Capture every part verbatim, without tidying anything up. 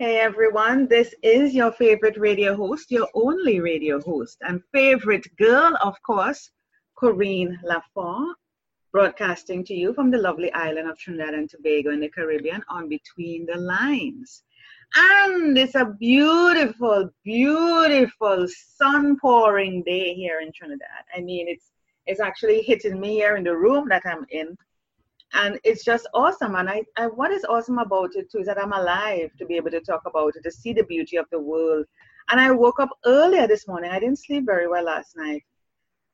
Hey everyone, this is your favorite radio host, your only radio host and favorite girl, of course, Corinne Lafort, broadcasting to you from the lovely island of Trinidad and Tobago in the Caribbean on Between the Lines. And it's a beautiful, beautiful sun-pouring day here in Trinidad. I mean, it's it's actually hitting me here in the room that I'm in. And it's just awesome. And I, I, what is awesome about it, too, is that I'm alive to be able to talk about it, to see the beauty of the world. And I woke up earlier this morning. I didn't sleep very well last night.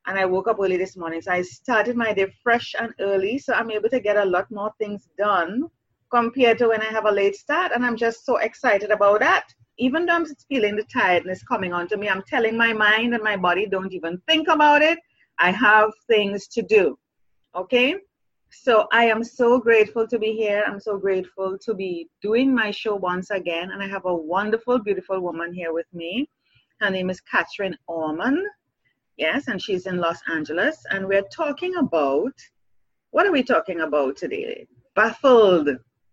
And I woke up early this morning. So I started my day fresh and early. So I'm able to get a lot more things done compared to when I have a late start. And I'm just so excited about that. Even though I'm feeling the tiredness coming onto me, I'm telling my mind and my body, don't even think about it. I have things to do. Okay? So I am so grateful to be here. I'm so grateful to be doing my show once again. And I have a wonderful, beautiful woman here with me. Her name is Catherine Auman. Yes, and she's in Los Angeles. And we're talking about, what are we talking about today? Baffled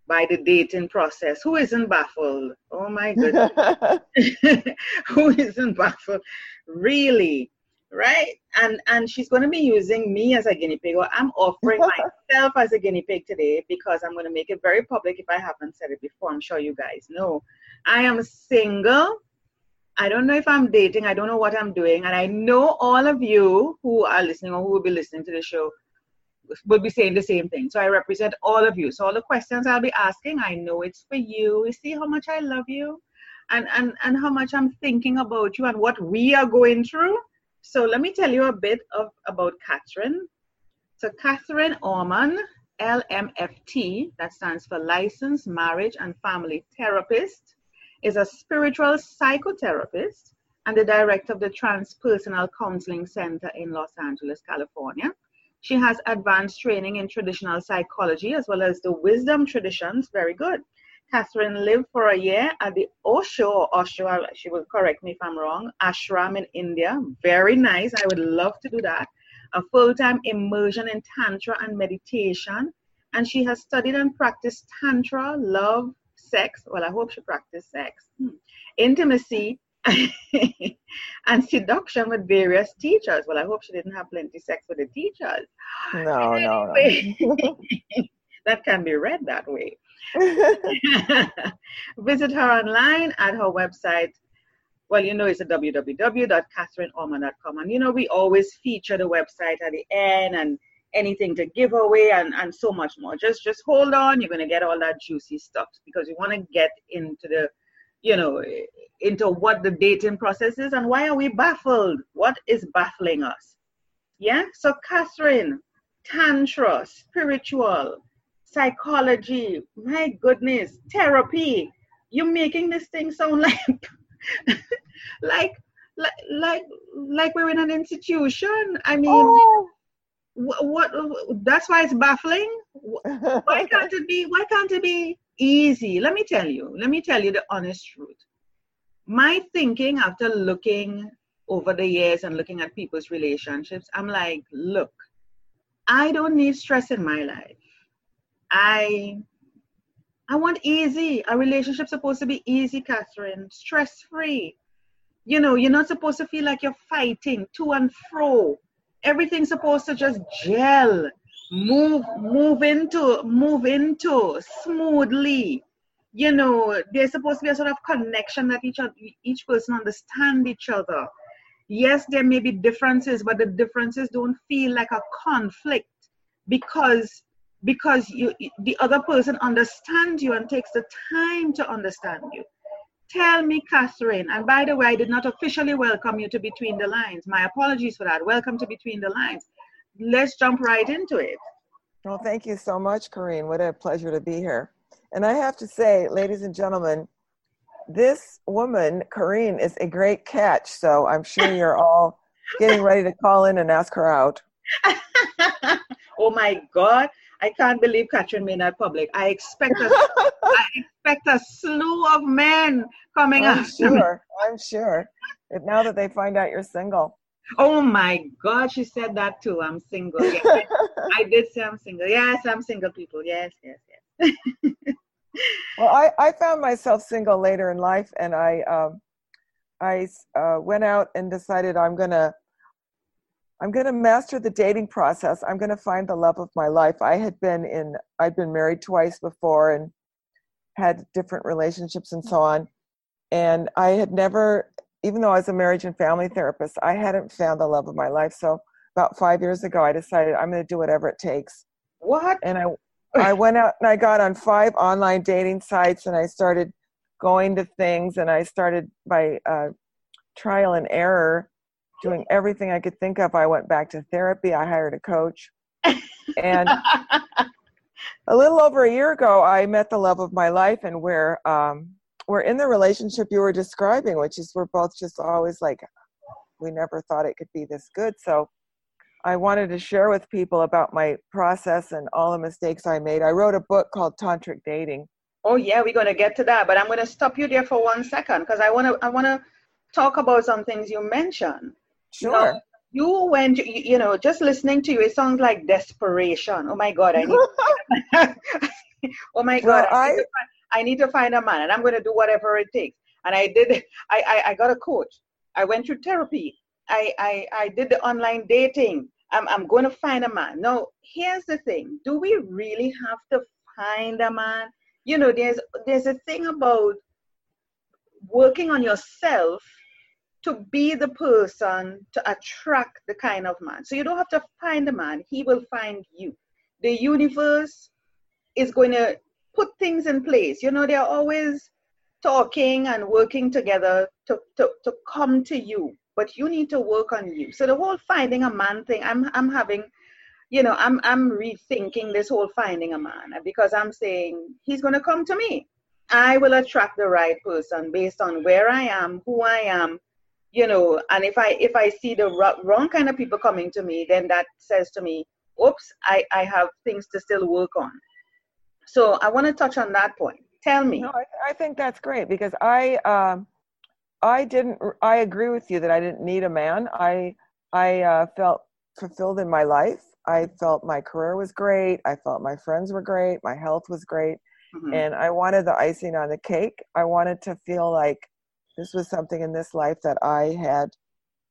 by the dating process. Who isn't baffled? Oh, my goodness. Who isn't baffled? Really? Right? And and she's going to be using me as a guinea pig, or I'm offering myself as a guinea pig today, because I'm going to make it very public if I haven't said it before. I'm sure you guys know. I am single. I don't know if I'm dating. I don't know what I'm doing. And I know all of you who are listening or who will be listening to the show will be saying the same thing. So I represent all of you. So all the questions I'll be asking, I know it's for you. You see how much I love you and, and, and how much I'm thinking about you and what we are going through. So let me tell you a bit of about Catherine. So Catherine Auman, L M F T, that stands for Licensed Marriage and Family Therapist, is a spiritual psychotherapist and the director of the Transpersonal Counseling Center in Los Angeles, California. She has advanced training in traditional psychology as well as the wisdom traditions. Very good. Catherine lived for a year at the Osho, or Osho, she will correct me if I'm wrong, ashram in India. Very nice. I would love to do that. A full-time immersion in Tantra and meditation. And she has studied and practiced Tantra, love, sex. Well, I hope she practiced sex. Hmm. Intimacy and seduction with various teachers. Well, I hope she didn't have plenty of sex with the teachers. No, anyway, no, no. That can be read that way. Visit her online at her website. Well, you know, it's a w w w dot catherine auman dot com. And, you know, we always feature the website at the end and anything to give away and, and so much more. Just just hold on. You're going to get all that juicy stuff because we want to get into the, you know, into what the dating process is and why are we baffled? What is baffling us? Yeah. So, Catherine, Tantra, spiritual, psychology, my goodness, therapy. You're making this thing sound like, like, like, like, like we're in an institution. I mean, oh. what, what? That's why it's baffling. Why can't it be? Why can't it be easy? Let me tell you. Let me tell you the honest truth. My thinking after looking over the years and looking at people's relationships, I'm like, look, I don't need stress in my life. I I want easy. A relationship's supposed to be easy, Catherine. Stress-free. You know, you're not supposed to feel like you're fighting to and fro. Everything's supposed to just gel. Move, move into, move into smoothly. You know, there's supposed to be a sort of connection that each each person understand each other. Yes, there may be differences, but the differences don't feel like a conflict because Because you, the other person understands you and takes the time to understand you. Tell me, Catherine, and by the way, I did not officially welcome you to Between the Lines. My apologies for that. Welcome to Between the Lines. Let's jump right into it. Well, thank you so much, Corinne. What a pleasure to be here. And I have to say, ladies and gentlemen, this woman, Corinne, is a great catch. So I'm sure you're all getting ready to call in and ask her out. Oh, my God. I can't believe Catherine made that public. I expect a, I expect a slew of men coming I'm after sure. me. I'm sure. If now that they find out you're single. Oh my God, she said that too. I'm single. Yes, I, I did say I'm single. Yes, I'm single, people. Yes, yes, yes. Well, I, I found myself single later in life, and I um, I uh, went out and decided I'm gonna I'm gonna master the dating process. I'm gonna find the love of my life. I had been in I'd been married twice before and had different relationships and so on, and I had never, even though I was a marriage and family therapist, I hadn't found the love of my life. So about five years ago, I decided I'm going to do whatever it takes. What? And I I went out and I got on five online dating sites, and I started going to things, and I started by uh, trial and error, doing everything I could think of. I went back to therapy. I hired a coach. And a little over a year ago, I met the love of my life, and we're, um, we're in the relationship you were describing, which is we're both just always like, we never thought it could be this good. So I wanted to share with people about my process and all the mistakes I made. I wrote a book called Tantric Dating. Oh yeah, we're going to get to that, but I'm going to stop you there for one second because I want to I want to talk about some things you mentioned. Sure. You know, you went, you, you know, just listening to you, it sounds like desperation. Oh my God, I need. oh my God, well, I, need I... To find, I need to find a man, and I'm going to do whatever it takes. And I did. I I, I got a coach. I went through therapy. I, I, I did the online dating. I'm, I'm going to find a man. Now, here's the thing. Do we really have to find a man? You know, there's there's a thing about working on yourself to be the person to attract the kind of man. So you don't have to find a man. He will find you. The universe is going to put things in place. You know, they're always talking and working together to, to, to come to you. But you need to work on you. So the whole finding a man thing, I'm I'm having, you know, I'm I'm rethinking this whole finding a man, because I'm saying he's going to come to me. I will attract the right person based on where I am, who I am, you know. And if I if I see the wrong kind of people coming to me, then that says to me, oops, I, I have things to still work on. So I want to touch on that point. Tell me. No, I, I think that's great, because I. Um... I didn't, I agree with you that I didn't need a man. I I uh, felt fulfilled in my life. I felt my career was great. I felt my friends were great. My health was great. Mm-hmm. And I wanted the icing on the cake. I wanted to feel like this was something in this life that I had.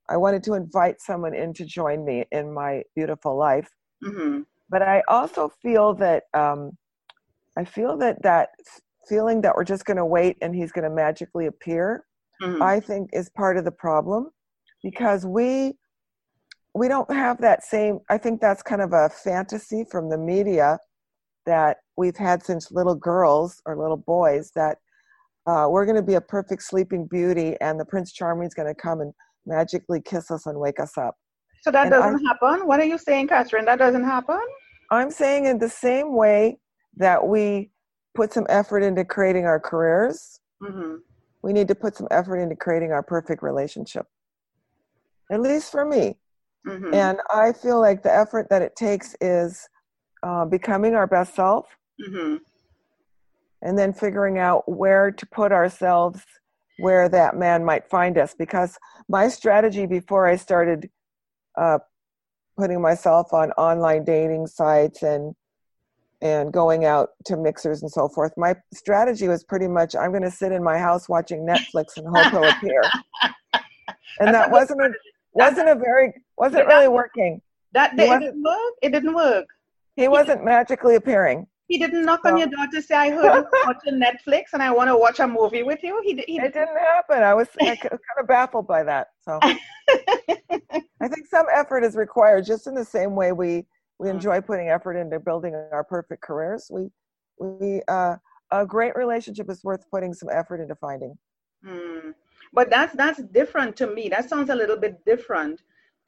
I wanted to invite someone in to join me in my beautiful life. Mm-hmm. But I also feel that, um, I feel that that feeling that we're just going to wait and he's going to magically appear, Mm-hmm. I think is part of the problem, because we we don't have that same, I think that's kind of a fantasy from the media that we've had since little girls or little boys, that uh, we're going to be a perfect sleeping beauty and the Prince Charming is going to come and magically kiss us and wake us up. So that and doesn't I, happen? What are you saying, Catherine? That doesn't happen? I'm saying in the same way that we put some effort into creating our careers, mm-hmm. we need to put some effort into creating our perfect relationship, at least for me. Mm-hmm. And I feel like the effort that it takes is uh, becoming our best self, mm-hmm. and then figuring out where to put ourselves where that man might find us. Because my strategy before I started uh, putting myself on online dating sites and and going out to mixers and so forth, my strategy was pretty much, I'm going to sit in my house watching Netflix and hope he'll appear. And that wasn't a, wasn't a very, wasn't really working. That day it didn't work? It didn't work. He wasn't magically appearing. He didn't knock on your door to say, I heard you watching Netflix and I want to watch a movie with you. He, he It didn't happen. I was, I was kind of baffled by that. So I think some effort is required, just in the same way we, We enjoy putting effort into building our perfect careers. We, we, uh, a great relationship is worth putting some effort into finding. Mm. But that's that's different to me. That sounds a little bit different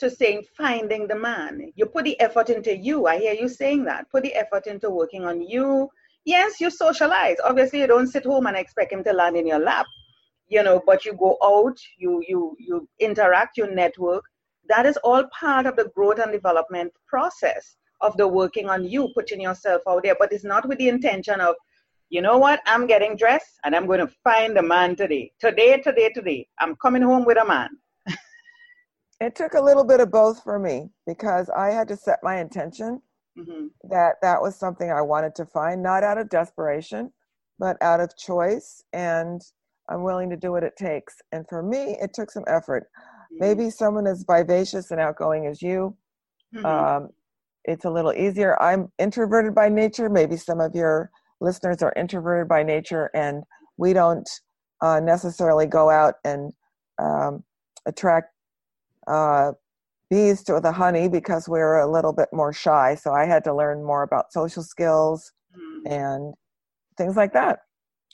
to saying finding the man. You put the effort into you. I hear you saying that. Put the effort into working on you. Yes, you socialize. Obviously, you don't sit home and expect him to land in your lap, you know. But you go out. You you you interact. You network. That is all part of the growth and development process of the working on you, putting yourself out there, but it's not with the intention of, you know what, I'm getting dressed and I'm going to find a man today. Today, today, today, I'm coming home with a man. It took a little bit of both for me, because I had to set my intention mm-hmm. that that was something I wanted to find, not out of desperation, but out of choice, and I'm willing to do what it takes. And for me, it took some effort. Mm-hmm. Maybe someone as vivacious and outgoing as you, mm-hmm. um, it's a little easier. I'm introverted by nature. Maybe some of your listeners are introverted by nature, and we don't uh, necessarily go out and um, attract uh, bees to the honey because we're a little bit more shy. So I had to learn more about social skills mm-hmm. and things like that.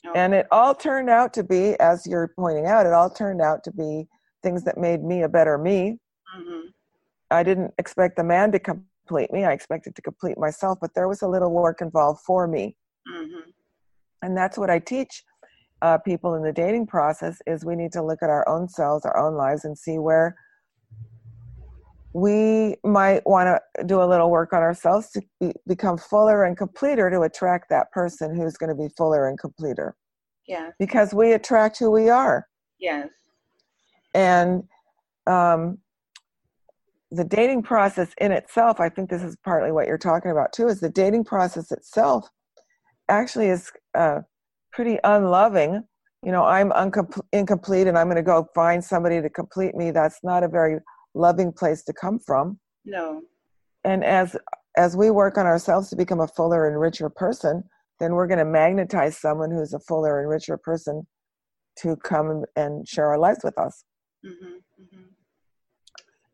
Okay. And it all turned out to be, as you're pointing out, it all turned out to be things that made me a better me. Mm-hmm. I didn't expect the man to complete me. I expected to complete myself, but there was a little work involved for me. Mm-hmm. And that's what I teach uh, people in the dating process, is we need to look at our own selves, our own lives, and see where we might want to do a little work on ourselves to be, become fuller and completer, to attract that person who's going to be fuller and completer. Yeah. Because we attract who we are. Yes. And um, the dating process in itself, I think this is partly what you're talking about too, is the dating process itself actually is uh, pretty unloving. You know, I'm uncom- incomplete and I'm going to go find somebody to complete me. That's not a very loving place to come from. No. And as as we work on ourselves to become a fuller and richer person, then we're going to magnetize someone who's a fuller and richer person to come and share our lives with us. Mm-hmm. Mm-hmm.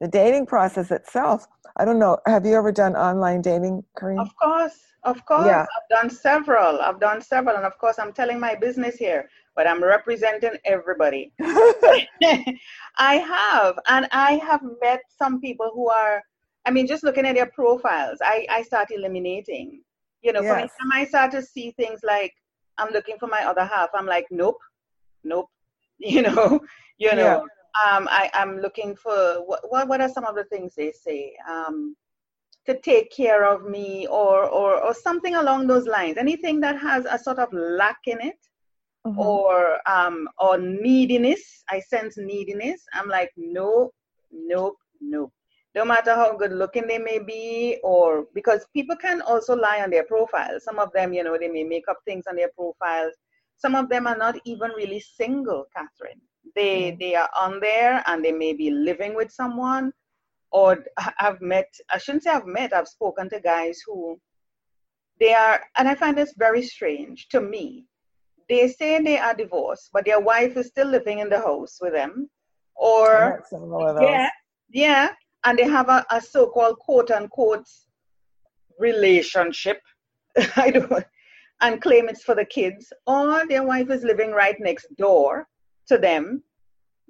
The dating process itself, I don't know, have you ever done online dating, Corinne? Of course. Of course. Yeah. I've done several. I've done several. And of course, I'm telling my business here, but I'm representing everybody. I have. And I have met some people who are, I mean, just looking at their profiles, I, I start eliminating. You know, yes. From the time I start to see things like, I'm looking for my other half. I'm like, nope, nope. You know, you know. Yeah. Um, I, I'm looking for, what What are some of the things they say? Um, to take care of me, or, or or something along those lines. Anything that has a sort of lack in it, mm-hmm. or um, or neediness. I sense neediness. I'm like, no, nope, nope. No matter how good looking they may be, or because people can also lie on their profiles. Some of them, you know, they may make up things on their profiles. Some of them are not even really single, Catherine. They mm-hmm. they are on there and they may be living with someone, or I've met, I shouldn't say I've met, I've spoken to guys who they are, and I find this very strange to me. They say they are divorced, but their wife is still living in the house with them. Or, yeah, yeah, and they have a, a so-called quote unquote relationship. I don't, and claim it's for the kids. Or their wife is living right next door to them.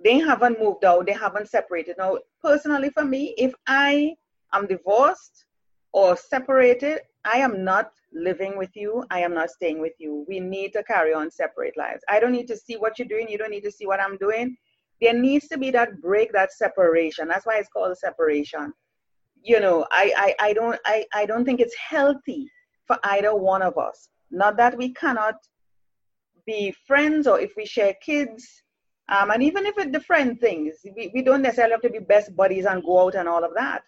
They haven't moved out. They haven't separated. Now, personally for me, if I am divorced or separated, I am not living with you. I am not staying with you. We need to carry on separate lives. I don't need to see what you're doing. You don't need to see what I'm doing. There needs to be that break, that separation. That's why it's called separation. You know, I, I, I don't I, I don't think it's healthy for either one of us. Not that we cannot be friends, or if we share kids, Um, and even if it's different things, we, we don't necessarily have to be best buddies and go out and all of that.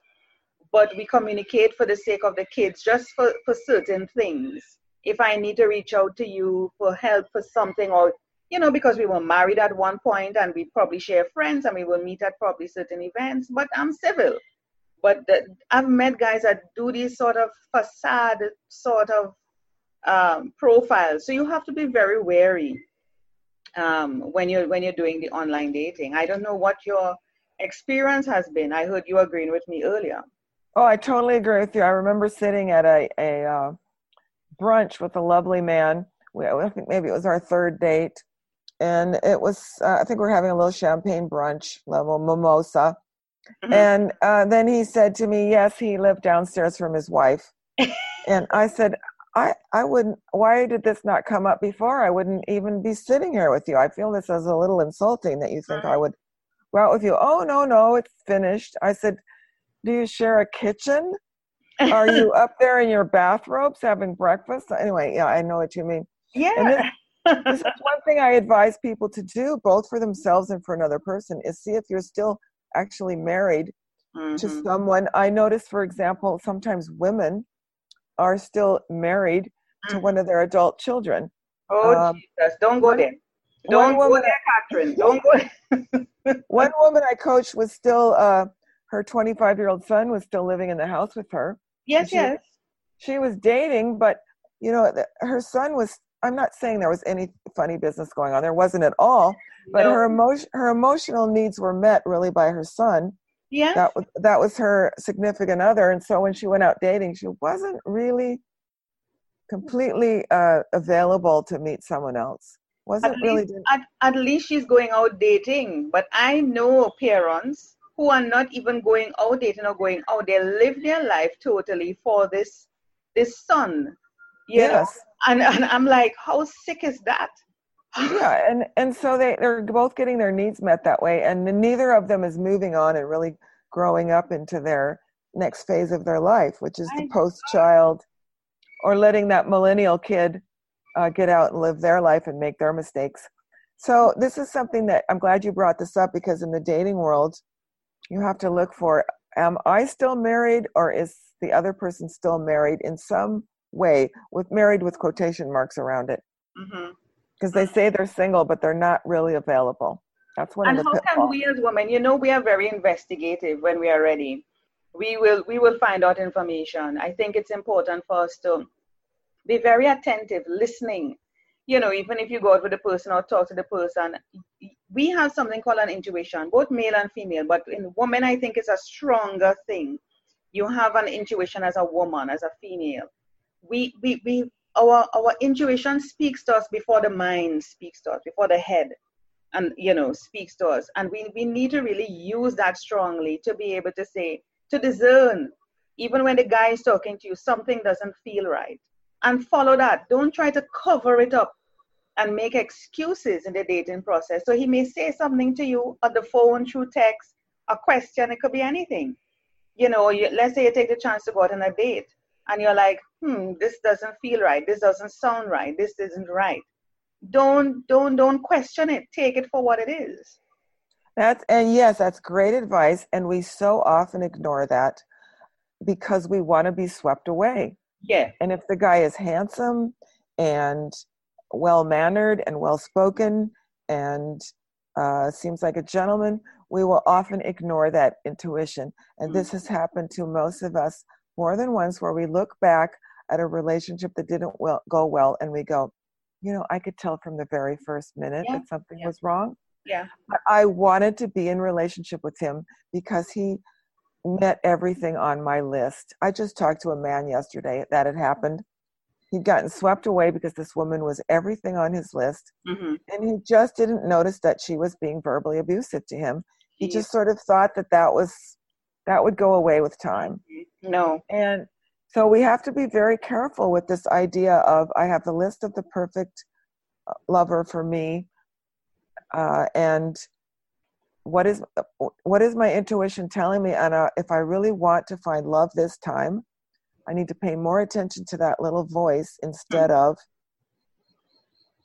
But we communicate for the sake of the kids, just for, for certain things. If I need to reach out to you for help for something, or, you know, because we were married at one point and we probably share friends and we will meet at probably certain events, but I'm civil. But the, I've met guys that do these sort of facade sort of um, profiles. So you have to be very wary. Um, when you're when you're doing the online dating. I don't know what your experience has been. I heard you agreeing with me earlier. Oh, I totally agree with you. I remember sitting at a, a uh, brunch with a lovely man. We, I think maybe it was our third date. And it was, uh, I think we were having a little champagne brunch, level mimosa. Mm-hmm. And uh, then he said to me, yes, he lived downstairs from his wife. And I said, I, I wouldn't, why did this not come up before? I wouldn't even be sitting here with you. I feel this is a little insulting that you think right. I would go out with you. Oh, no, no, it's finished. I said, do you share a kitchen? Are you up there in your bathrobes having breakfast? Anyway, yeah, I know what you mean. Yeah. And this, this is one thing I advise people to do, both for themselves and for another person, is see if you're still actually married mm-hmm. to someone. I notice, for example, sometimes women are still married to one of their adult children. Oh, um, Jesus. Don't go there. Don't go there, Catherine. Don't go there. One woman I coached was still, uh, her twenty-five-year-old son was still living in the house with her. Yes, she, yes. She was dating, but, you know, the, her son was, I'm not saying there was any funny business going on. There wasn't at all. But no. her emotion, her emotional needs were met really by her son. Yeah. That was, that was her significant other. And so when she went out dating, she wasn't really completely uh, available to meet someone else. Wasn't at really. Least, at, at least she's going out dating. But I know parents who are not even going out dating or going out. They live their life totally for this, this son. Yes. Know? And, and I'm like, how sick is that? Yeah, and, and so they, they're both getting their needs met that way, and neither of them is moving on and really growing up into their next phase of their life, which is the post-child, or letting that millennial kid uh, get out and live their life and make their mistakes. So this is something that I'm glad you brought this up, because in the dating world, you have to look for, am I still married, or is the other person still married in some way, with married with quotation marks around it, because mm-hmm. they say they're single but they're not really available. That's one and of the pitfalls. How can we as women, you know, we are very investigative. When we are ready, we will we will find out information. I think it's important for us to be very attentive, listening, you know, even if you go out with a person or talk to the person. We have something called an intuition, both male and female, but in women I think it's a stronger thing. You have an intuition as a woman, as a female. We, we, we, our, our intuition speaks to us before the mind speaks to us, before the head, and, you know, speaks to us. And we, we need to really use that strongly to be able to say, to discern, even when the guy is talking to you, something doesn't feel right. And follow that. Don't try to cover it up and make excuses in the dating process. So he may say something to you on the phone, through text, a question, it could be anything. You know, you, let's say you take the chance to go out on a date. And you're like, hmm, this doesn't feel right. This doesn't sound right. This isn't right. Don't, don't, don't question it. Take it for what it is. That's, and yes, that's great advice. And we so often ignore that because we want to be swept away. Yeah. And if the guy is handsome and well-mannered and well-spoken and uh, seems like a gentleman, we will often ignore that intuition. And mm-hmm. this has happened to most of us more than once, where we look back at a relationship that didn't well, go well, and we go, you know, I could tell from the very first minute yeah. that something yeah. was wrong. Yeah. I wanted to be in relationship with him because he met everything on my list. I just talked to a man yesterday that had happened. He'd gotten swept away because this woman was everything on his list. Mm-hmm. And he just didn't notice that she was being verbally abusive to him. Jeez. He just sort of thought that that was... that would go away with time. No. And so we have to be very careful with this idea of, I have the list of the perfect lover for me. Uh, and what is, what is my intuition telling me? And uh, if I really want to find love this time, I need to pay more attention to that little voice instead mm-hmm. of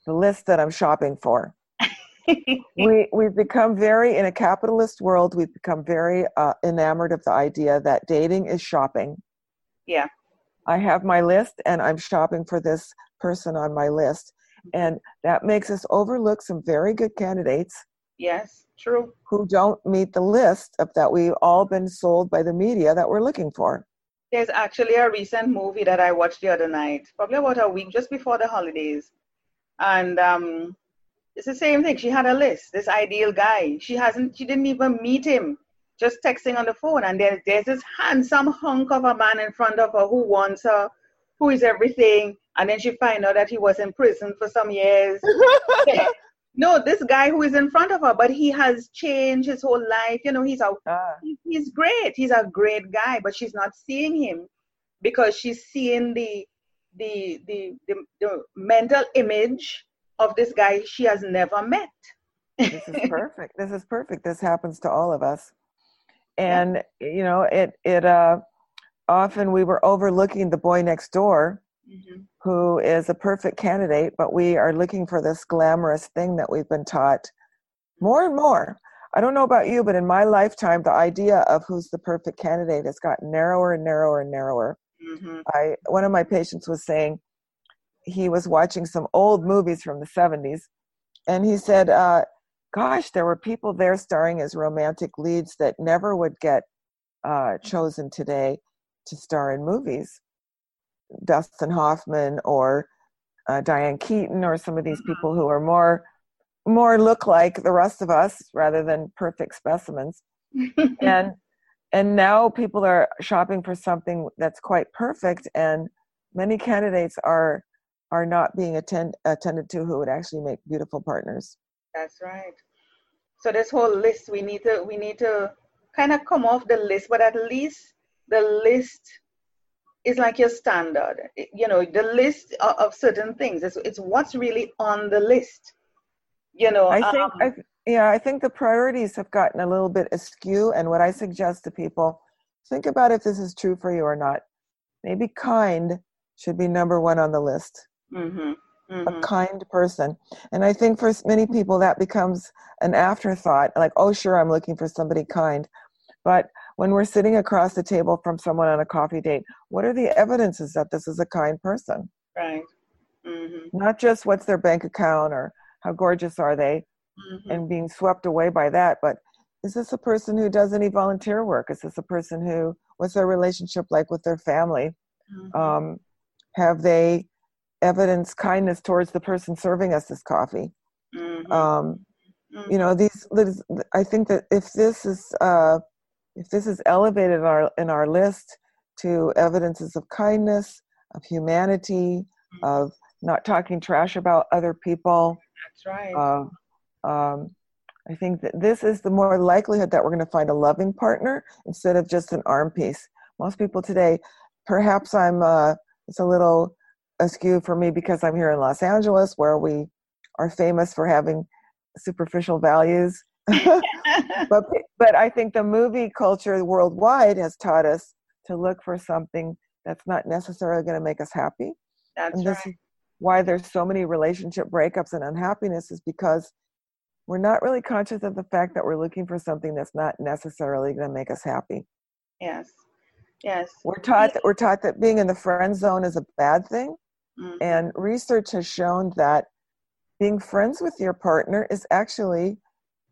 the list that I'm shopping for. we, we've become very, in a capitalist world, we've become very uh, enamored of the idea that dating is shopping. Yeah. I have my list and I'm shopping for this person on my list. And that makes us overlook some very good candidates. Yes, true. Who don't meet the list of that we've all been sold by the media that we're looking for. There's actually a recent movie that I watched the other night, probably about a week just before the holidays. And, um, it's the same thing. She had a list, this ideal guy. She hasn't, she didn't even meet him, just texting on the phone. And there, there's this handsome hunk of a man in front of her who wants her, who is everything. And then she finds out that he was in prison for some years. No, this guy who is in front of her, but he has changed his whole life. You know, he's a, ah. he's great. He's a great guy, but she's not seeing him because she's seeing the, the, the, the, the mental image of this guy she has never met. This is perfect. This is perfect. This happens to all of us. And, you know, it, it, uh, often we were overlooking the boy next door mm-hmm. who is a perfect candidate, but we are looking for this glamorous thing that we've been taught more and more. I don't know about you, but in my lifetime, the idea of who's the perfect candidate has gotten narrower and narrower and narrower. Mm-hmm. I, one of my patients was saying, he was watching some old movies from the seventies, and he said, uh, gosh, there were people there starring as romantic leads that never would get uh, chosen today to star in movies. Dustin Hoffman or uh, Diane Keaton or some of these people who are more more look like the rest of us rather than perfect specimens. and and now people are shopping for something that's quite perfect, and many candidates are are not being attend, attended to who would actually make beautiful partners. That's right. So this whole list, we need to we need to kind of come off the list, but at least the list is like your standard. You know, the list of, of certain things. It's it's what's really on the list. You know, I think, um, I th- yeah, I think the priorities have gotten a little bit askew. And what I suggest to people, think about if this is true for you or not. Maybe kind should be number one on the list. Mm-hmm. Mm-hmm. A kind person. And I think for many people that becomes an afterthought, like, oh, sure, I'm looking for somebody kind. But when we're sitting across the table from someone on a coffee date, what are the evidences that this is a kind person? Right. Mm-hmm. Not just what's their bank account or how gorgeous are they, mm-hmm. and being swept away by that. But is this a person who does any volunteer work? Is this a person who, what's their relationship like with their family? Mm-hmm. Um, have they evidenced kindness towards the person serving us this coffee? Mm-hmm. Um, mm-hmm. You know, these, I think that if this is, uh, if this is elevated in our, in our list to evidences of kindness, of humanity, mm-hmm. of not talking trash about other people, that's right. Uh, um, I think that this is the more likelihood that we're going to find a loving partner instead of just an arm piece. Most people today, perhaps I'm, uh, it's a little askew for me because I'm here in Los Angeles where we are famous for having superficial values. but but I think the movie culture worldwide has taught us to look for something that's not necessarily going to make us happy. That's and this, right. Why there's so many relationship breakups and unhappiness is because we're not really conscious of the fact that we're looking for something that's not necessarily going to make us happy. Yes. Yes. We're taught that, we're taught that being in the friend zone is a bad thing. Mm-hmm. And research has shown that being friends with your partner is actually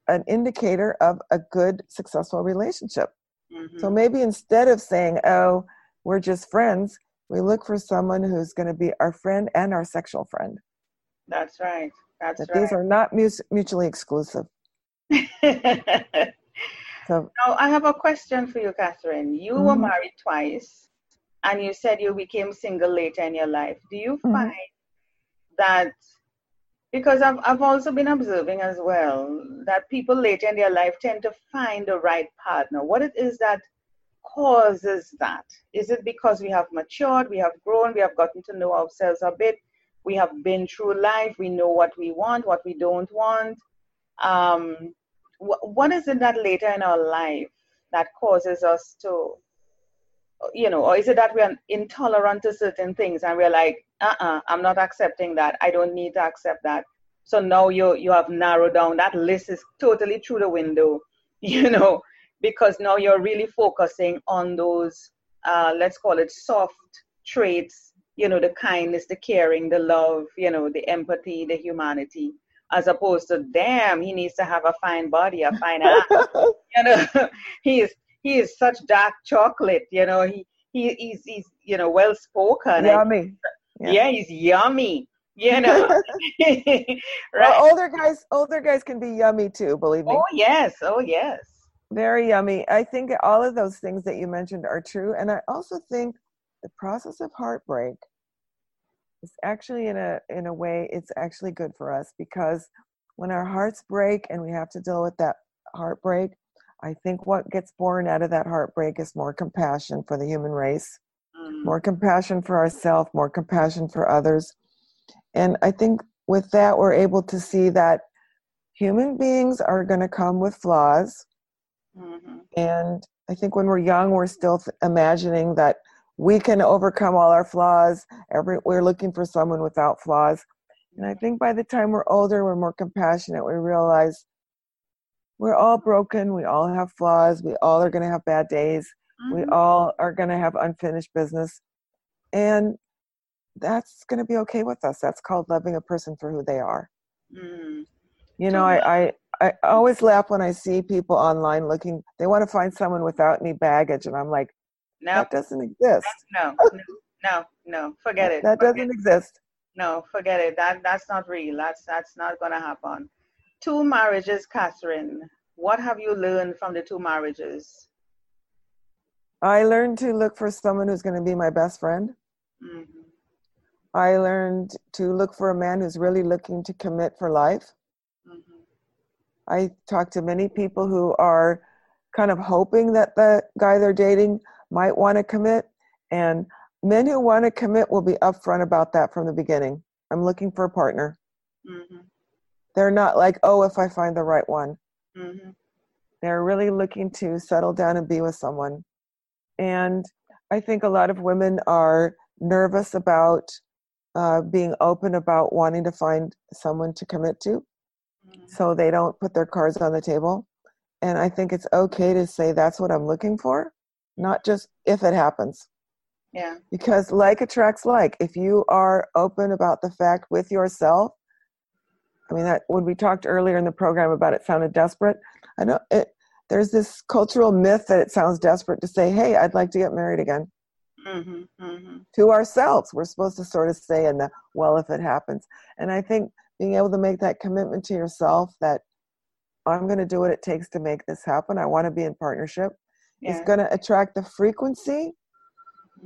an indicator of a good, successful relationship. Mm-hmm. So maybe instead of saying, oh, we're just friends, we look for someone who's going to be our friend and our sexual friend. That's right. That's that right. These are not mu- mutually exclusive. So now I have a question for you, Catherine. You mm-hmm. were married twice, and you said you became single later in your life. Do you find mm-hmm. that, because I've I've also been observing as well, that people later in their life tend to find the right partner. What it is that causes that? Is it because we have matured, we have grown, we have gotten to know ourselves a bit, we have been through life, we know what we want, what we don't want? Um, wh- what is it that later in our life that causes us to, you know, or is it that we are intolerant to certain things and we're like, uh-uh, I'm not accepting that, I don't need to accept that. So now you you have narrowed down, that list is totally through the window, you know, because now you're really focusing on those, uh, let's call it soft traits, you know, the kindness, the caring, the love, you know, the empathy, the humanity, as opposed to, damn, he needs to have a fine body, a fine ass. You know, he is, he is such dark chocolate, you know, he, he he's, he's, you know, well-spoken. Yummy. And, yeah. yeah, he's yummy. You know, right? Well, older guys, older guys can be yummy too, believe me. Oh, yes. Oh, yes. Very yummy. I think all of those things that you mentioned are true. And I also think the process of heartbreak is actually in a in a way, it's actually good for us, because when our hearts break and we have to deal with that heartbreak, I think what gets born out of that heartbreak is more compassion for the human race, mm-hmm. more compassion for ourselves, more compassion for others. And I think with that, we're able to see that human beings are going to come with flaws. Mm-hmm. And I think when we're young, we're still th- imagining that we can overcome all our flaws. Every we're looking for someone without flaws. And I think by the time we're older, we're more compassionate. We realize we're all broken. We all have flaws. We all are going to have bad days. Mm-hmm. We all are going to have unfinished business. And that's going to be okay with us. That's called loving a person for who they are. Mm. You know, I, I, I always laugh when I see people online looking, they want to find someone without any baggage. And I'm like, no, that doesn't exist. No, no, no, no, forget that, it. That forget doesn't it. exist. No, forget it. That That's not real. That's, that's not going to happen. Two marriages, Catherine. What have you learned from the two marriages? I learned to look for someone who's going to be my best friend. Mm-hmm. I learned to look for a man who's really looking to commit for life. Mm-hmm. I talk to many people who are kind of hoping that the guy they're dating might want to commit. And men who want to commit will be upfront about that from the beginning. I'm looking for a partner. Mm-hmm. They're not like, oh, if I find the right one. Mm-hmm. They're really looking to settle down and be with someone. And I think a lot of women are nervous about uh, being open about wanting to find someone to commit to. Mm-hmm. So they don't put their cards on the table. And I think it's okay to say that's what I'm looking for, not just if it happens. Yeah. Because like attracts like. If you are open about the fact with yourself, I mean, that when we talked earlier in the program about it sounded desperate, I know it, there's this cultural myth that it sounds desperate to say, hey, I'd like to get married again. Mm-hmm, mm-hmm. To ourselves. We're supposed to sort of say, in the, well, if it happens. And I think being able to make that commitment to yourself that I'm going to do what it takes to make this happen. I want to be in partnership. Yeah. Is going to attract the frequency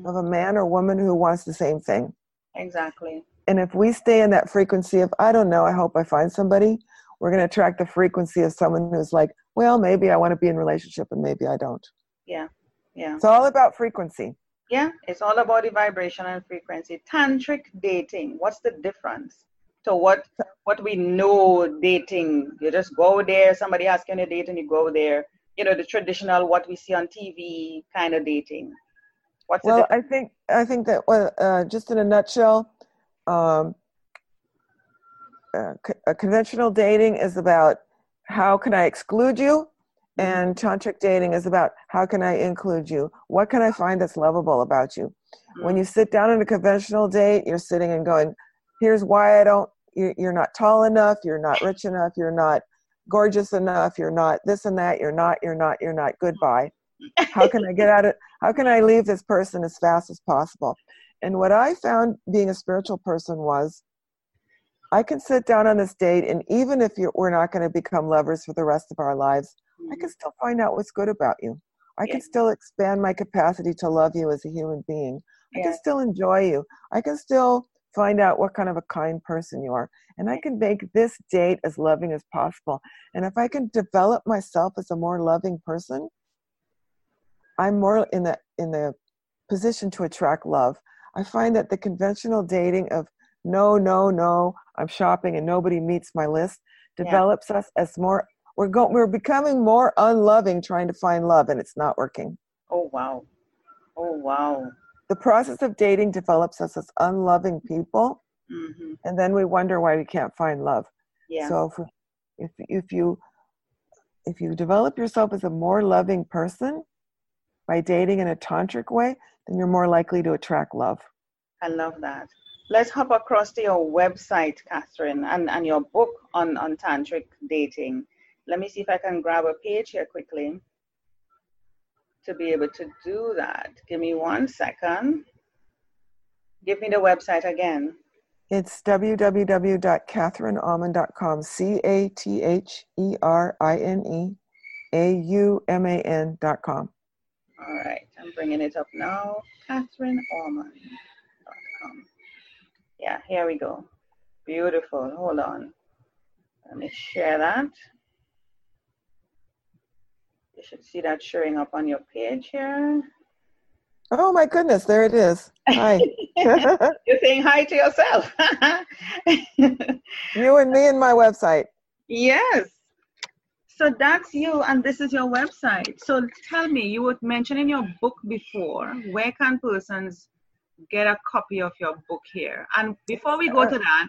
of a man or woman who wants the same thing. Exactly. And if we stay in that frequency of, I don't know, I hope I find somebody, we're going to attract the frequency of someone who's like, well, maybe I want to be in a relationship and maybe I don't. Yeah. Yeah. It's all about frequency. Yeah. It's all about the vibration and frequency. Tantric dating. What's the difference to what, what we know dating? You just go there. Somebody asks you to date and you go there. You know, the traditional, what we see on T V kind of dating. What's the well, difference? I think, I think that well, uh, just in a nutshell, Um, uh, co- uh, conventional dating is about how can I exclude you, and tantric dating is about how can I include you? What can I find that's lovable about you? When you sit down on a conventional date, you're sitting and going, here's why I don't, you're, you're not tall enough, you're not rich enough, you're not gorgeous enough, you're not this and that, you're not, you're not, you're not, goodbye. How can I get out of, how can I leave this person as fast as possible? And what I found being a spiritual person was I can sit down on this date, and even if you're, we're not going to become lovers for the rest of our lives, mm-hmm. I can still find out what's good about you. I yeah. can still expand my capacity to love you as a human being. Yeah. I can still enjoy you. I can still find out what kind of a kind person you are. And I can make this date as loving as possible. And if I can develop myself as a more loving person, I'm more in the, in the position to attract love. I find that the conventional dating of no, no, no, I'm shopping and nobody meets my list develops yeah. us as more, we're going, we're becoming more unloving trying to find love, and it's not working. Oh, wow. Oh, wow. The process of dating develops us as unloving people. Mm-hmm. And then we wonder why we can't find love. Yeah. So if, if, if you, if you develop yourself as a more loving person by dating in a tantric way, then you're more likely to attract love. I love that. Let's hop across to your website, Catherine, and, and your book on, on tantric dating. Let me see if I can grab a page here quickly to be able to do that. Give me one second. Give me the website again. It's w w w dot catherine auman dot com, C A T H E R I N E A U M A N dot com. All right, I'm bringing it up now. catherine auman dot com. Yeah, here we go. Beautiful. Hold on. Let me share that. You should see that showing up on your page here. Oh my goodness, there it is. Hi. You're saying hi to yourself. You and me and my website. Yes. So that's you, and this is your website. So tell me, you were mentioning your book before. Where can persons get a copy of your book here? And before we go to that,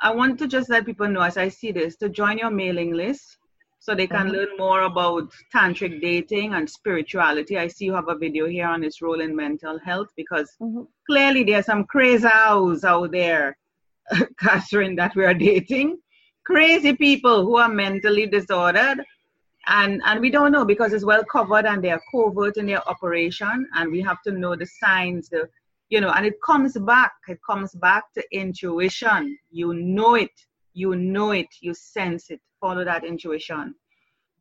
I want to just let people know, as I see this, to join your mailing list so they can mm-hmm. learn more about tantric dating and spirituality. I see you have a video here on its role in mental health, because mm-hmm. clearly there are some crazos out there, Catherine, that we are dating. Crazy people who are mentally disordered. And and we don't know, because it's well covered and they are covert in their operation. And we have to know the signs, the, you know, and it comes back. It comes back to intuition. You know it. You know it. You sense it. Follow that intuition.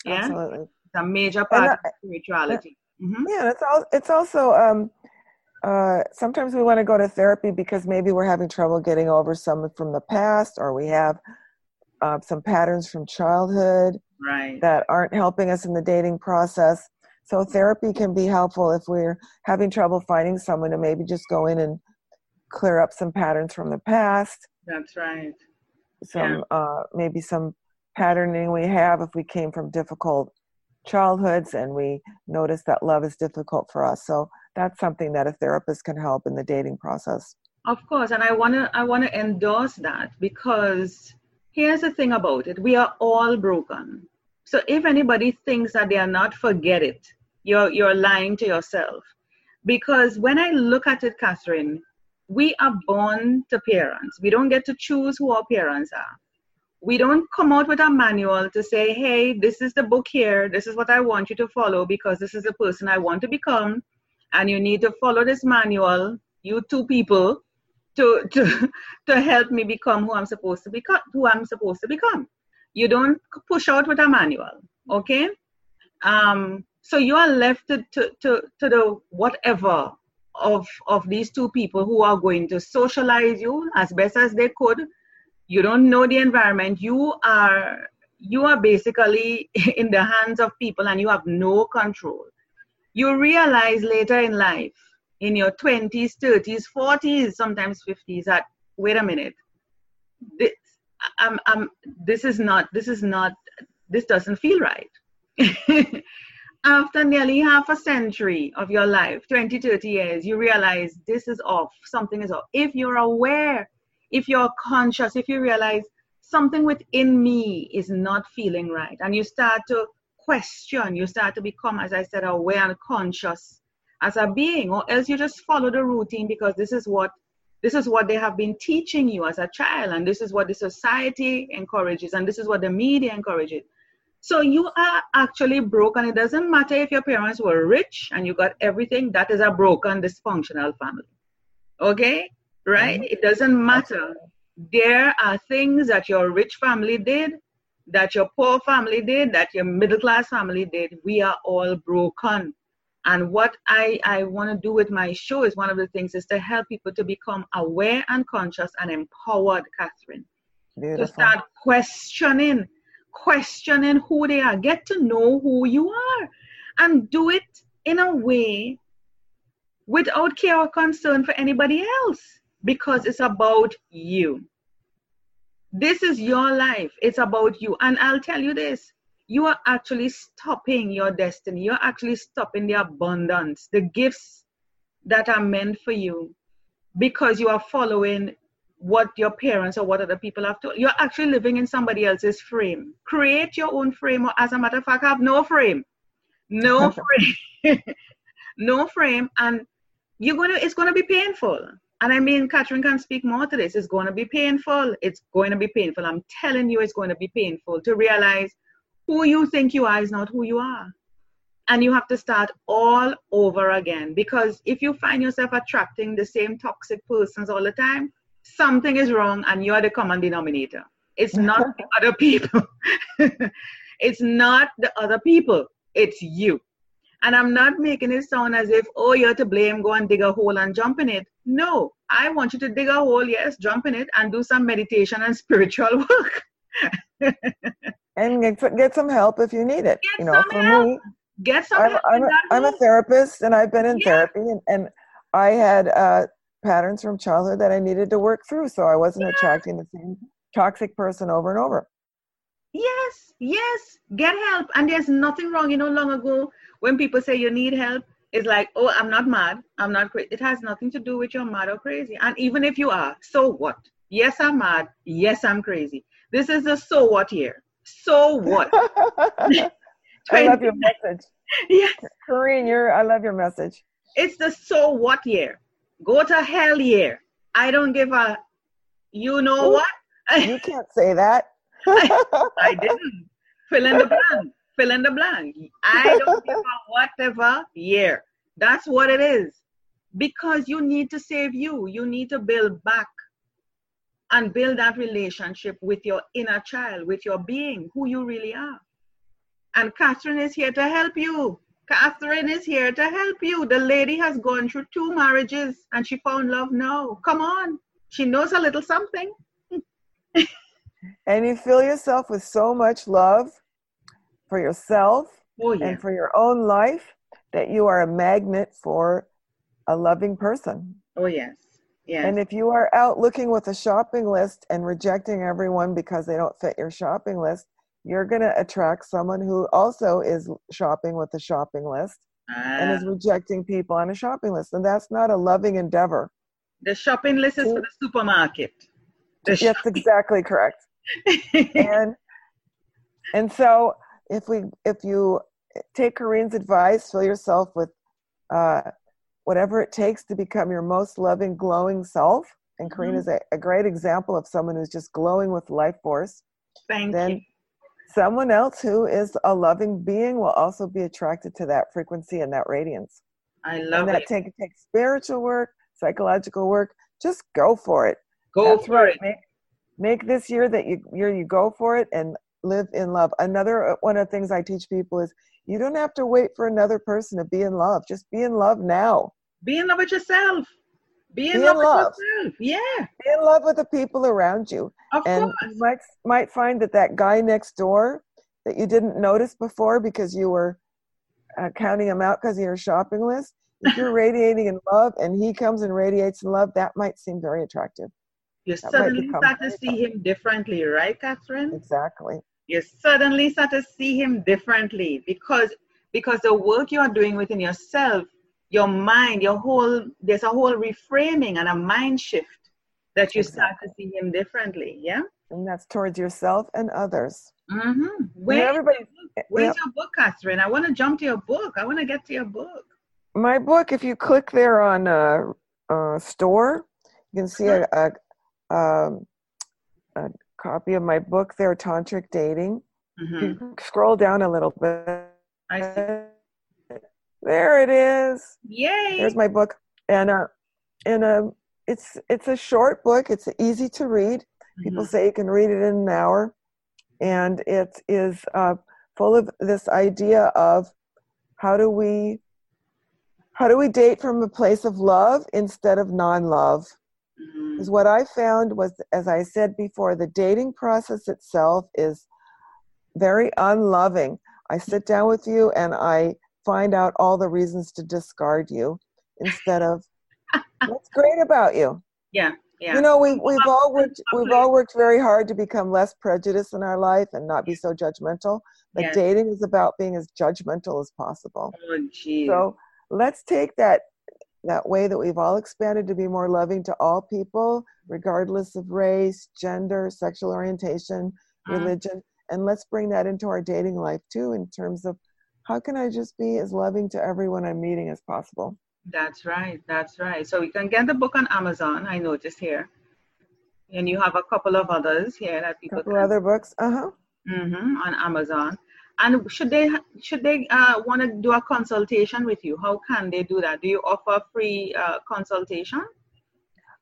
Yeah? Absolutely. It's a major part I, of spirituality. Yeah, mm-hmm. yeah it's, all, it's also, um, uh, sometimes we want to go to therapy because maybe we're having trouble getting over some from the past, or we have uh, some patterns from childhood right. that aren't helping us in the dating process. So therapy can be helpful if we're having trouble finding someone to maybe just go in and clear up some patterns from the past. That's right. Some yeah. uh, maybe some patterning we have if we came from difficult childhoods and we notice that love is difficult for us. So that's something that a therapist can help in the dating process. Of course. And I want to I want to endorse that, because here's the thing about it. We are all broken. So if anybody thinks that they are not, forget it. You're, you're lying to yourself. Because when I look at it, Catherine, we are born to parents. We don't get to choose who our parents are. We don't come out with a manual to say, hey, this is the book here. This is what I want you to follow, because this is the person I want to become. And you need to follow this manual, you two people, to to, to help me become who I'm supposed to become, who I'm supposed to become. You don't push out with a manual, okay? Um, so you are left to, to, to, to the whatever of, of these two people who are going to socialize you as best as they could. You don't know the environment. You are you are basically in the hands of people, and you have no control. You realize later in life, in your twenties, thirties, forties, sometimes fifties, that wait a minute, this I'm, I'm, this is not this is not this doesn't feel right. After nearly half a century of your life, twenty, thirty years, you realize this is off. Something is off. If you're aware. If you're conscious, if you realize something within me is not feeling right, and you start to question, you start to become, as I said, aware and conscious as a being, or else you just follow the routine, because this is what this is what they have been teaching you as a child, and this is what the society encourages, and this is what the media encourages. So you are actually broken. It doesn't matter if your parents were rich and you got everything. That is a broken, dysfunctional family. Okay? Right? It doesn't matter. There are things that your rich family did, that your poor family did, that your middle class family did. We are all broken. And what I, I want to do with my show is one of the things is to help people to become aware and conscious and empowered, Catherine. Beautiful. To start questioning, questioning who they are. Get to know who you are, and do it in a way without care or concern for anybody else. Because it's about you. This is your life. It's about you. And I'll tell you this. You are actually stopping your destiny. You're actually stopping the abundance, the gifts that are meant for you, because you are following what your parents or what other people have told you. You're actually living in somebody else's frame. Create your own frame, or as a matter of fact, have no frame. No frame. No frame. And you're gonna. It's going to be painful. And I mean, Catherine can speak more to this. It's going to be painful. It's going to be painful. I'm telling you, it's going to be painful to realize who you think you are is not who you are. And you have to start all over again. Because if you find yourself attracting the same toxic persons all the time, something is wrong and you're the common denominator. It's not the other people. It's not the other people. It's you. And I'm not making it sound as if, oh, you're to blame, go and dig a hole and jump in it. No, I want you to dig a hole, yes, jump in it, and do some meditation and spiritual work. And get, get some help if you need it. Get you know, some for help. Me, get some I'm, help. I'm, I'm a therapist, and I've been in yeah. therapy, and, and I had uh, patterns from childhood that I needed to work through, so I wasn't yeah. attracting the same toxic person over and over. Yes, yes, get help. And there's nothing wrong. You know, long ago, when people say you need help, it's like, oh, I'm not mad. I'm not crazy. It has nothing to do with you're mad or crazy. And even if you are, so what? Yes, I'm mad. Yes, I'm crazy. This is a so what here. So what? I love your message. Yes. Corinne, you're, I love your message. It's the so what year. Go to hell year. I don't give a, you know Ooh, what? You can't say that. I, I didn't. Fill in the blank. Fill in the blank. I don't give a whatever year. That's what it is. Because you need to save you. You need to build back and build that relationship with your inner child, with your being, who you really are. And Catherine is here to help you. Catherine is here to help you. The lady has gone through two marriages and she found love now. Come on. She knows a little something. And you fill yourself with so much love for yourself oh, yeah. and for your own life that you are a magnet for a loving person. Oh, yes. Yes. And if you are out looking with a shopping list and rejecting everyone because they don't fit your shopping list, you're going to attract someone who also is shopping with a shopping list ah. and is rejecting people on a shopping list. And that's not a loving endeavor. The shopping list is for the supermarket. The That's shopping. exactly correct. and and so if we if you take Corinne's advice, fill yourself with uh, whatever it takes to become your most loving, glowing self. And mm-hmm. Corinne is a, a great example of someone who's just glowing with life force. Thank then, you. Someone else who is a loving being will also be attracted to that frequency and that radiance. I love and that it. Take, take spiritual work, psychological work. Just go for it. Go That's for right. it. Make, make this year that you year you go for it and live in love. Another one of the things I teach people is you don't have to wait for another person to be in love. Just be in love now. Be in love with yourself. Be in, be love, in love with yourself. Yeah. Be in love with the people around you. Of and course. You might, might find that that guy next door that you didn't notice before because you were uh, counting him out because of your shopping list, if you're radiating in love and he comes and radiates in love, that might seem very attractive. You that suddenly start to see attractive. him differently, right, Catherine? Exactly. You suddenly start to see him differently because because the work you are doing within yourself, your mind, your whole, there's a whole reframing and a mind shift that you exactly. start to see him differently, yeah? And that's towards yourself and others. Mm-hmm. Where's, and everybody, your, where's yeah. your book, Catherine? I want to jump to your book. I want to get to your book. My book, if you click there on uh, uh, store, you can see a, a, a, a copy of my book there, Tantric Dating. Mm-hmm. You scroll down a little bit. I see. There it is. Yay. There's my book. And uh, and uh, it's it's a short book. It's easy to read. People mm-hmm. say you can read it in an hour. And it is uh, full of this idea of how do we how do we date from a place of love instead of non-love? Mm-hmm. Because what I found was, as I said before, the dating process itself is very unloving. I sit down with you and I find out all the reasons to discard you instead of what's great about you. Yeah, yeah. You know, we, we've all worked, we've all worked very hard to become less prejudiced in our life and not be so judgmental. But yes. dating is about being as judgmental as possible. Oh, geez. So let's take that that way that we've all expanded to be more loving to all people, regardless of race, gender, sexual orientation, mm-hmm. religion, and let's bring that into our dating life too in terms of how can I just be as loving to everyone I'm meeting as possible? That's right. That's right. So you can get the book on Amazon, I noticed here. And you have a couple of others here that people couple can... other books, uh-huh. Mm-hmm, on Amazon. And should they should they uh, want to do a consultation with you? How can they do that? Do you offer free uh, consultation?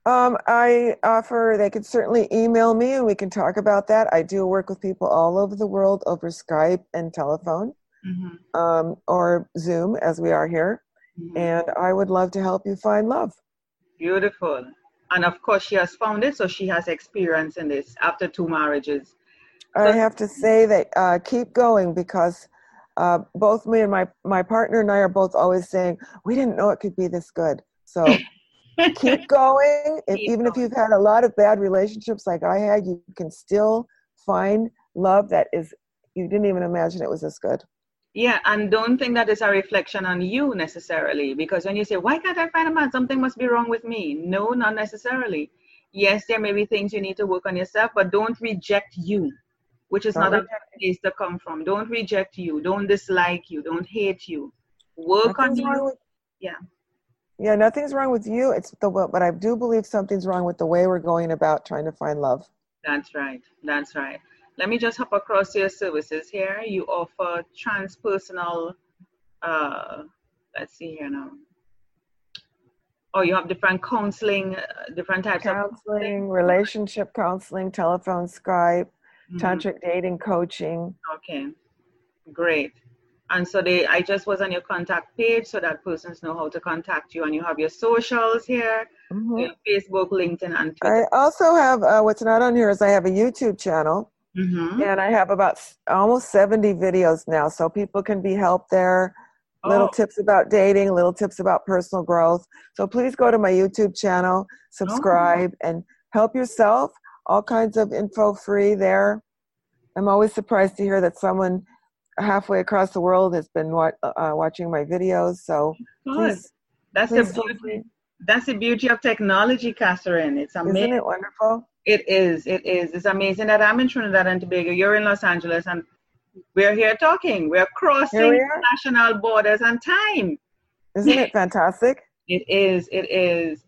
Um, I offer, they can certainly email me and we can talk about that. I do work with people all over the world over Skype and telephone. Mm-hmm. Um, or Zoom as we are here, mm-hmm. and I would love to help you find love. Beautiful. And of course she has found it, so she has experience in this after two marriages. So- I have to say that uh, keep going because uh, both me and my, my partner and I are both always saying we didn't know it could be this good, so keep going. If, keep even going. If you've had a lot of bad relationships like I had, you can still find love that is you didn't even imagine it was this good. Yeah, and don't think that it's a reflection on you necessarily, because when you say, why can't I find a man? Something must be wrong with me. No, not necessarily. Yes, there may be things you need to work on yourself, but don't reject you. which is not a place to come from. Don't reject you. Don't dislike you. Don't hate you. Work on you. Yeah. Yeah, nothing's wrong with you. It's the but I do believe something's wrong with the way we're going about trying to find love. That's right. That's right. Let me just hop across your services here. You offer transpersonal. Uh, let's see here now. Oh, you have different counseling, uh, different types counseling, of counseling, relationship counseling, telephone, Skype, mm-hmm. tantric dating, coaching. Okay, great. And so they, I just was on your contact page so that persons know how to contact you. And you have your socials here, mm-hmm. your Facebook, LinkedIn, and Twitter. I also have, uh, what's not on here is I have a YouTube channel. Mm-hmm. And I have about almost seventy videos now. So people can be helped there. Oh. Little tips about dating, little tips about personal growth. So please go to my YouTube channel, subscribe, oh. and help yourself. All kinds of info free there. I'm always surprised to hear that someone halfway across the world has been wa- uh, watching my videos. So please, that's please the beauty. That's the beauty of technology, Catherine. It's amazing. Isn't it wonderful? It is. It is. It's amazing that I'm in Trinidad and Tobago. You're in Los Angeles, and we're here talking. We're crossing we national borders and time. Isn't it fantastic? It is. It is.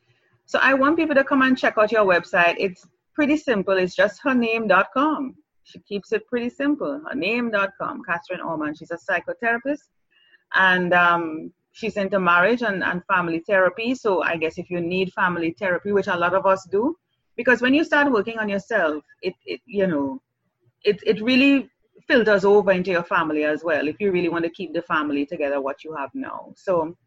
So I want people to come and check out your website. It's pretty simple. It's just her name dot com. She keeps it pretty simple. her name dot com, Catherine Auman. She's a psychotherapist, and um, she's into marriage and, and family therapy. So I guess if you need family therapy, which a lot of us do, because when you start working on yourself, it, it you know, it it really filters over into your family as well. If you really want to keep the family together, what you have now. So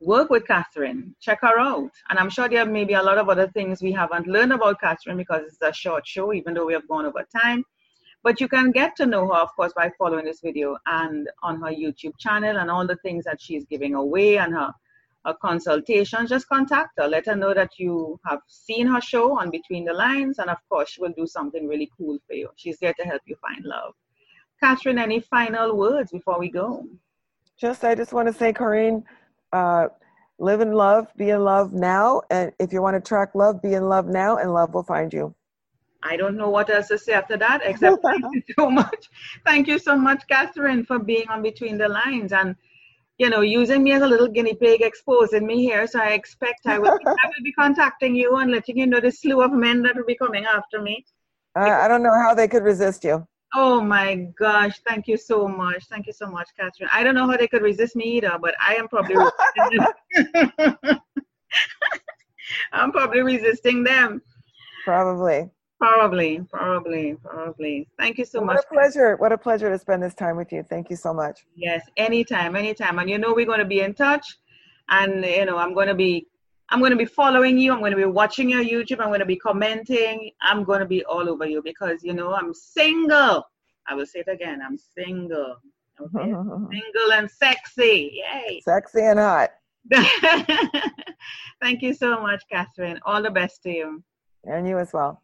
work with Catherine. Check her out. And I'm sure there may be a lot of other things we haven't learned about Catherine because it's a short show, even though we have gone over time. But you can get to know her, of course, by following this video and on her YouTube channel and all the things that she's giving away and her, her consultations. Just contact her. Let her know that you have seen her show on Between the Lines. And, of course, she will do something really cool for you. She's there to help you find love. Catherine, any final words before we go? Just, I just want to say, Corinne, Uh, live in love, be in love now. And if you want to track love, be in love now, and love will find you. I don't know what else to say after that, except thank you so much. Thank you so much, Catherine, for being on Between the Lines and, you know, using me as a little guinea pig, exposing me here. So I expect I will, I will be contacting you and letting you know the slew of men that will be coming after me. Uh, I don't know how they could resist you. Oh my gosh, thank you so much. Thank you so much, Catherine. I don't know how they could resist me either, but I am probably resisting I'm probably resisting them. Probably. Probably, probably, probably. Thank you so much. What a pleasure. What a pleasure to spend this time with you. Thank you so much. Yes, anytime, anytime. And you know we're going to be in touch, and you know I'm going to be I'm going to be following you. I'm going to be watching your YouTube. I'm going to be commenting. I'm going to be all over you because, you know, I'm single. I will say it again. I'm single. Okay? Single and sexy. Yay. Sexy and hot. Thank you so much, Catherine. All the best to you. And you as well.